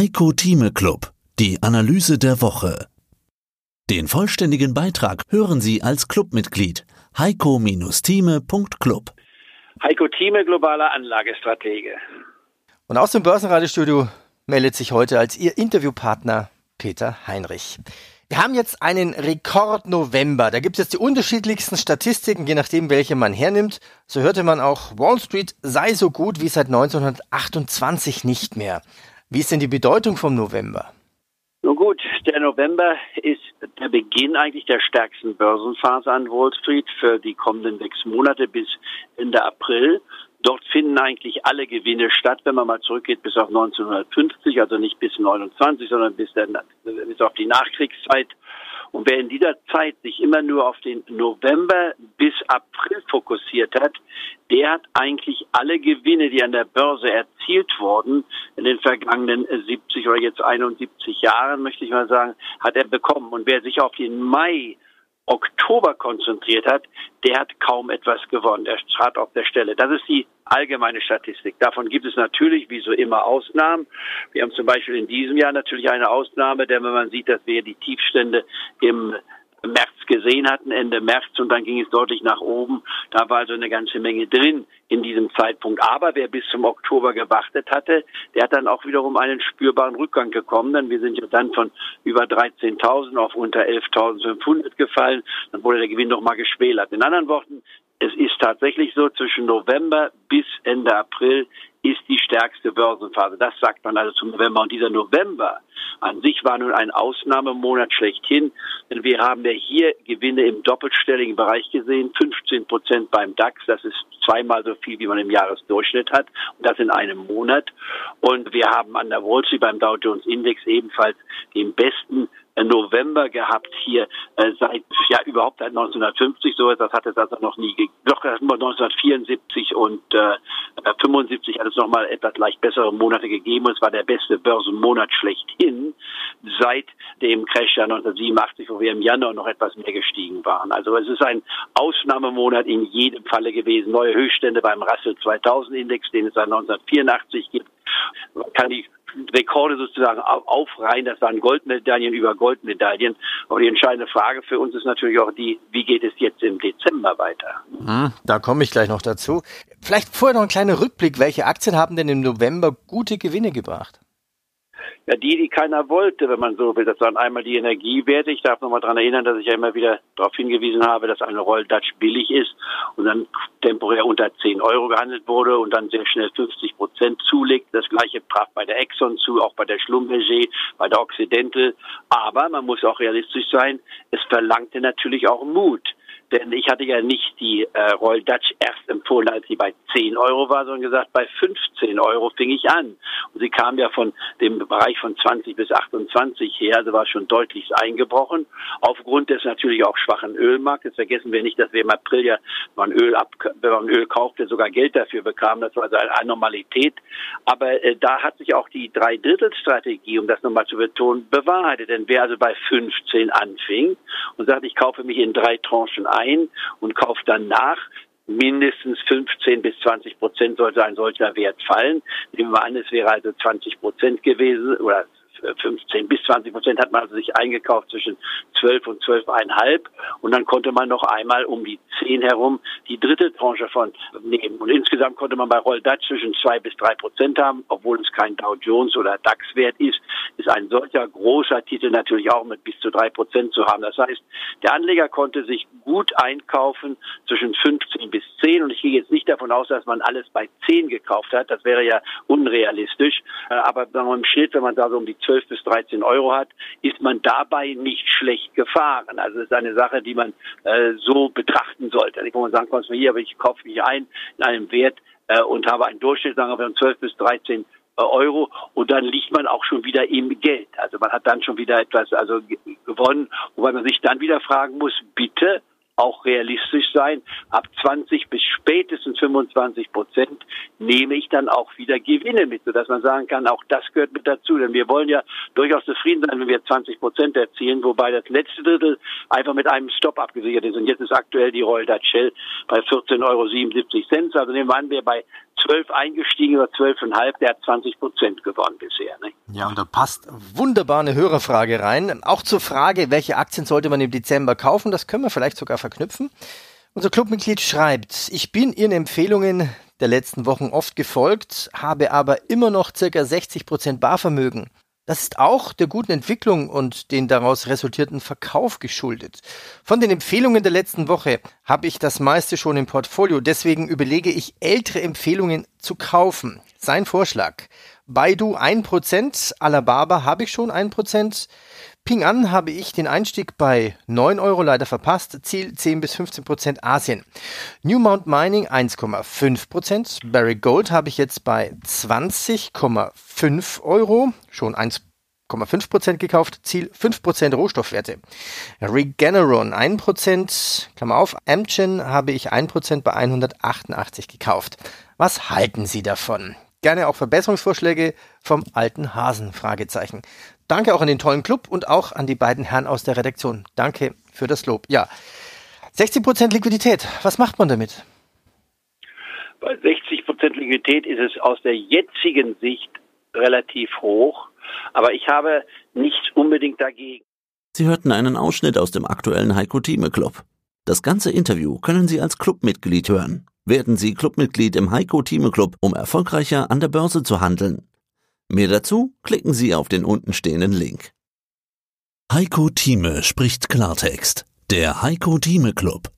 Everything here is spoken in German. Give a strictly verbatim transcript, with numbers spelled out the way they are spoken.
Heiko Thieme Club, die Analyse der Woche. Den vollständigen Beitrag hören Sie als Clubmitglied heiko Bindestrich thieme Punkt club. Heiko Thieme, globaler Anlagestratege. Und aus dem Börsenradiostudio meldet sich heute als Ihr Interviewpartner Peter Heinrich. Wir haben jetzt einen Rekord-November. Da gibt es jetzt die unterschiedlichsten Statistiken, je nachdem, welche man hernimmt. So hörte man auch, Wall Street sei so gut wie seit neunzehnhundertachtundzwanzig nicht mehr. Wie ist denn die Bedeutung vom November? Nun gut, der November ist der Beginn eigentlich der stärksten Börsenphase an Wall Street für die kommenden sechs Monate bis Ende April. Dort finden eigentlich alle Gewinne statt, wenn man mal zurückgeht bis auf neunzehnhundertfünfzig, also nicht bis neunundzwanzig, sondern bis, der, bis auf die Nachkriegszeit. Und wer in dieser Zeit sich immer nur auf den November bis April fokussiert hat, der hat eigentlich alle Gewinne, die an der Börse erzielt wurden, in den vergangenen siebzig oder jetzt einundsiebzig Jahren, möchte ich mal sagen, hat er bekommen. Und wer sich auf den Mai, Oktober konzentriert hat, der hat kaum etwas gewonnen. Der trat auf der Stelle. Das ist die allgemeine Statistik. Davon gibt es natürlich, wie so immer, Ausnahmen. Wir haben zum Beispiel in diesem Jahr natürlich eine Ausnahme, denn wenn man sieht, dass wir die Tiefstände im März gesehen hatten, Ende März, und dann ging es deutlich nach oben. Da war also eine ganze Menge drin in diesem Zeitpunkt. Aber wer bis zum Oktober gewartet hatte, der hat dann auch wiederum einen spürbaren Rückgang bekommen, denn wir sind ja dann von über dreizehntausend auf unter elftausendfünfhundert gefallen. Dann wurde der Gewinn nochmal geschmälert. In anderen Worten, es ist tatsächlich so, zwischen November bis Ende April ist die stärkste Börsenphase. Das sagt man also zum November. Und dieser November an sich war nun ein Ausnahmemonat schlechthin, denn wir haben ja hier Gewinne im doppelstelligen Bereich gesehen, fünfzehn Prozent beim DAX, das ist zweimal so viel, wie man im Jahresdurchschnitt hat, und das in einem Monat. Und wir haben an der Wall Street beim Dow Jones Index ebenfalls den besten November gehabt hier äh, seit, ja überhaupt seit neunzehnhundertfünfzig, so etwas hat es also noch nie gegeben. Doch neunzehnhundertvierundsiebzig und äh, fünfundsiebzig hat es nochmal etwas leicht bessere Monate gegeben, und es war der beste Börsenmonat schlechthin seit dem Crash ja neunzehnhundertsiebenundachtzig, wo wir im Januar noch etwas mehr gestiegen waren. Also es ist ein Ausnahmemonat in jedem Falle gewesen. Neue Höchststände beim Russell zweitausend Index, den es seit neunzehnhundertvierundachtzig gibt. Man kann die Rekorde sozusagen aufreihen, das waren Goldmedaillen über Goldmedaillen. Aber die entscheidende Frage für uns ist natürlich auch die, wie geht es jetzt im Dezember weiter? Hm, da komme ich gleich noch dazu. Vielleicht vorher noch ein kleiner Rückblick. Welche Aktien haben denn im November gute Gewinne gebracht? Ja, die, die keiner wollte, wenn man so will. Das waren einmal die Energiewerte. Ich darf nochmal dran erinnern, dass ich ja immer wieder darauf hingewiesen habe, dass eine Royal Dutch billig ist und dann temporär unter zehn Euro gehandelt wurde und dann sehr schnell fünfzig Prozent zulegt. Das Gleiche traf bei der Exxon zu, auch bei der Schlumberger, bei der Occidental. Aber man muss auch realistisch sein, es verlangte natürlich auch Mut. Denn ich hatte ja nicht die äh, Royal Dutch erst empfohlen, als sie bei zehn Euro war, sondern gesagt, bei fünfzehn Euro fing ich an. Und sie kam ja von dem Bereich von zwanzig bis achtundzwanzig her, also war schon deutlich eingebrochen. Aufgrund des natürlich auch schwachen Ölmarktes, vergessen wir nicht, dass wir im April ja, wenn man Öl, ab, wenn man Öl kaufte, sogar Geld dafür bekamen. Das war also eine Anormalität. Aber äh, da hat sich auch die Dreidrittelstrategie, um das nochmal zu betonen, bewahrheitet. Denn wer also bei fünfzehn anfing und sagt, ich kaufe mich in drei Tranchen an, ein und kauft danach, mindestens fünfzehn bis zwanzig Prozent sollte ein solcher Wert fallen. Nehmen wir an, es wäre also zwanzig Prozent gewesen oder fünfzehn bis zwanzig Prozent hat man also sich eingekauft zwischen zwölf und zwölf Komma fünf, und dann konnte man noch einmal um die zehn herum die dritte Tranche von nehmen. Und insgesamt konnte man bei Royal Dutch zwischen zwei bis drei Prozent haben, obwohl es kein Dow Jones oder DAX-Wert ist, ist ein solcher großer Titel natürlich auch mit bis zu drei Prozent zu haben. Das heißt, der Anleger konnte sich gut einkaufen zwischen fünfzehn bis zehn, und ich gehe jetzt nicht davon aus, dass man alles bei zehn gekauft hat, das wäre ja unrealistisch, aber im Schnitt, wenn man da so um die zwölf bis dreizehn Euro hat, ist man dabei nicht schlecht gefahren. Also das ist eine Sache, die man äh, so betrachten sollte. Nicht, wo man sagen kann, hier, aber ich kaufe mich ein in einem Wert äh, und habe einen Durchschnitt, sagen wir, von zwölf bis dreizehn Euro, und dann liegt man auch schon wieder im Geld. Also man hat dann schon wieder etwas also gewonnen, wobei man sich dann wieder fragen muss, bitte auch realistisch sein, ab zwanzig bis spätestens fünfundzwanzig Prozent nehme ich dann auch wieder Gewinne mit, sodass man sagen kann, auch das gehört mit dazu, denn wir wollen ja durchaus zufrieden sein, wenn wir zwanzig Prozent erzielen, wobei das letzte Drittel einfach mit einem Stop abgesichert ist, und jetzt ist aktuell die Royal Dutch Shell bei vierzehn Euro siebenundsiebzig, also nehmen wir an, wir bei zwölf eingestiegen oder zwölf Komma fünf, der hat zwanzig Prozent gewonnen bisher. Ne? Ja, und da passt wunderbar eine Hörerfrage rein. Auch zur Frage, welche Aktien sollte man im Dezember kaufen, das können wir vielleicht sogar verknüpfen. Unser Clubmitglied schreibt, ich bin Ihren Empfehlungen der letzten Wochen oft gefolgt, habe aber immer noch ca. sechzig Prozent Barvermögen. Das ist auch der guten Entwicklung und den daraus resultierten Verkauf geschuldet. Von den Empfehlungen der letzten Woche habe ich das meiste schon im Portfolio, deswegen überlege ich, ältere Empfehlungen zu kaufen. Sein Vorschlag, Baidu ein Prozent, Alibaba habe ich schon ein Prozent, Ping An habe ich den Einstieg bei neun Euro leider verpasst, Ziel zehn bis fünfzehn Prozent Asien. Newmont Mining eins Komma fünf Prozent, Barrick Gold habe ich jetzt bei zwanzig Komma fünf Euro, schon eins Komma fünf Prozent gekauft, Ziel fünf Prozent Rohstoffwerte. Regeneron ein Prozent, Klammer auf, Amgen habe ich ein Prozent bei hundertachtundachtzig gekauft. Was halten Sie davon? Gerne auch Verbesserungsvorschläge vom alten Hasen, Fragezeichen. Danke auch an den tollen Club und auch an die beiden Herren aus der Redaktion. Danke für das Lob. Ja, sechzig Prozent Liquidität, was macht man damit? Bei sechzig Prozent Liquidität ist es aus der jetzigen Sicht relativ hoch. Aber ich habe nichts unbedingt dagegen. Sie hörten einen Ausschnitt aus dem aktuellen Heiko Thieme Club. Das ganze Interview können Sie als Clubmitglied hören. Werden Sie Clubmitglied im Heiko Thieme Club, um erfolgreicher an der Börse zu handeln. Mehr dazu klicken Sie auf den untenstehenden Link. Heiko Thieme spricht Klartext. Der Heiko Thieme Club.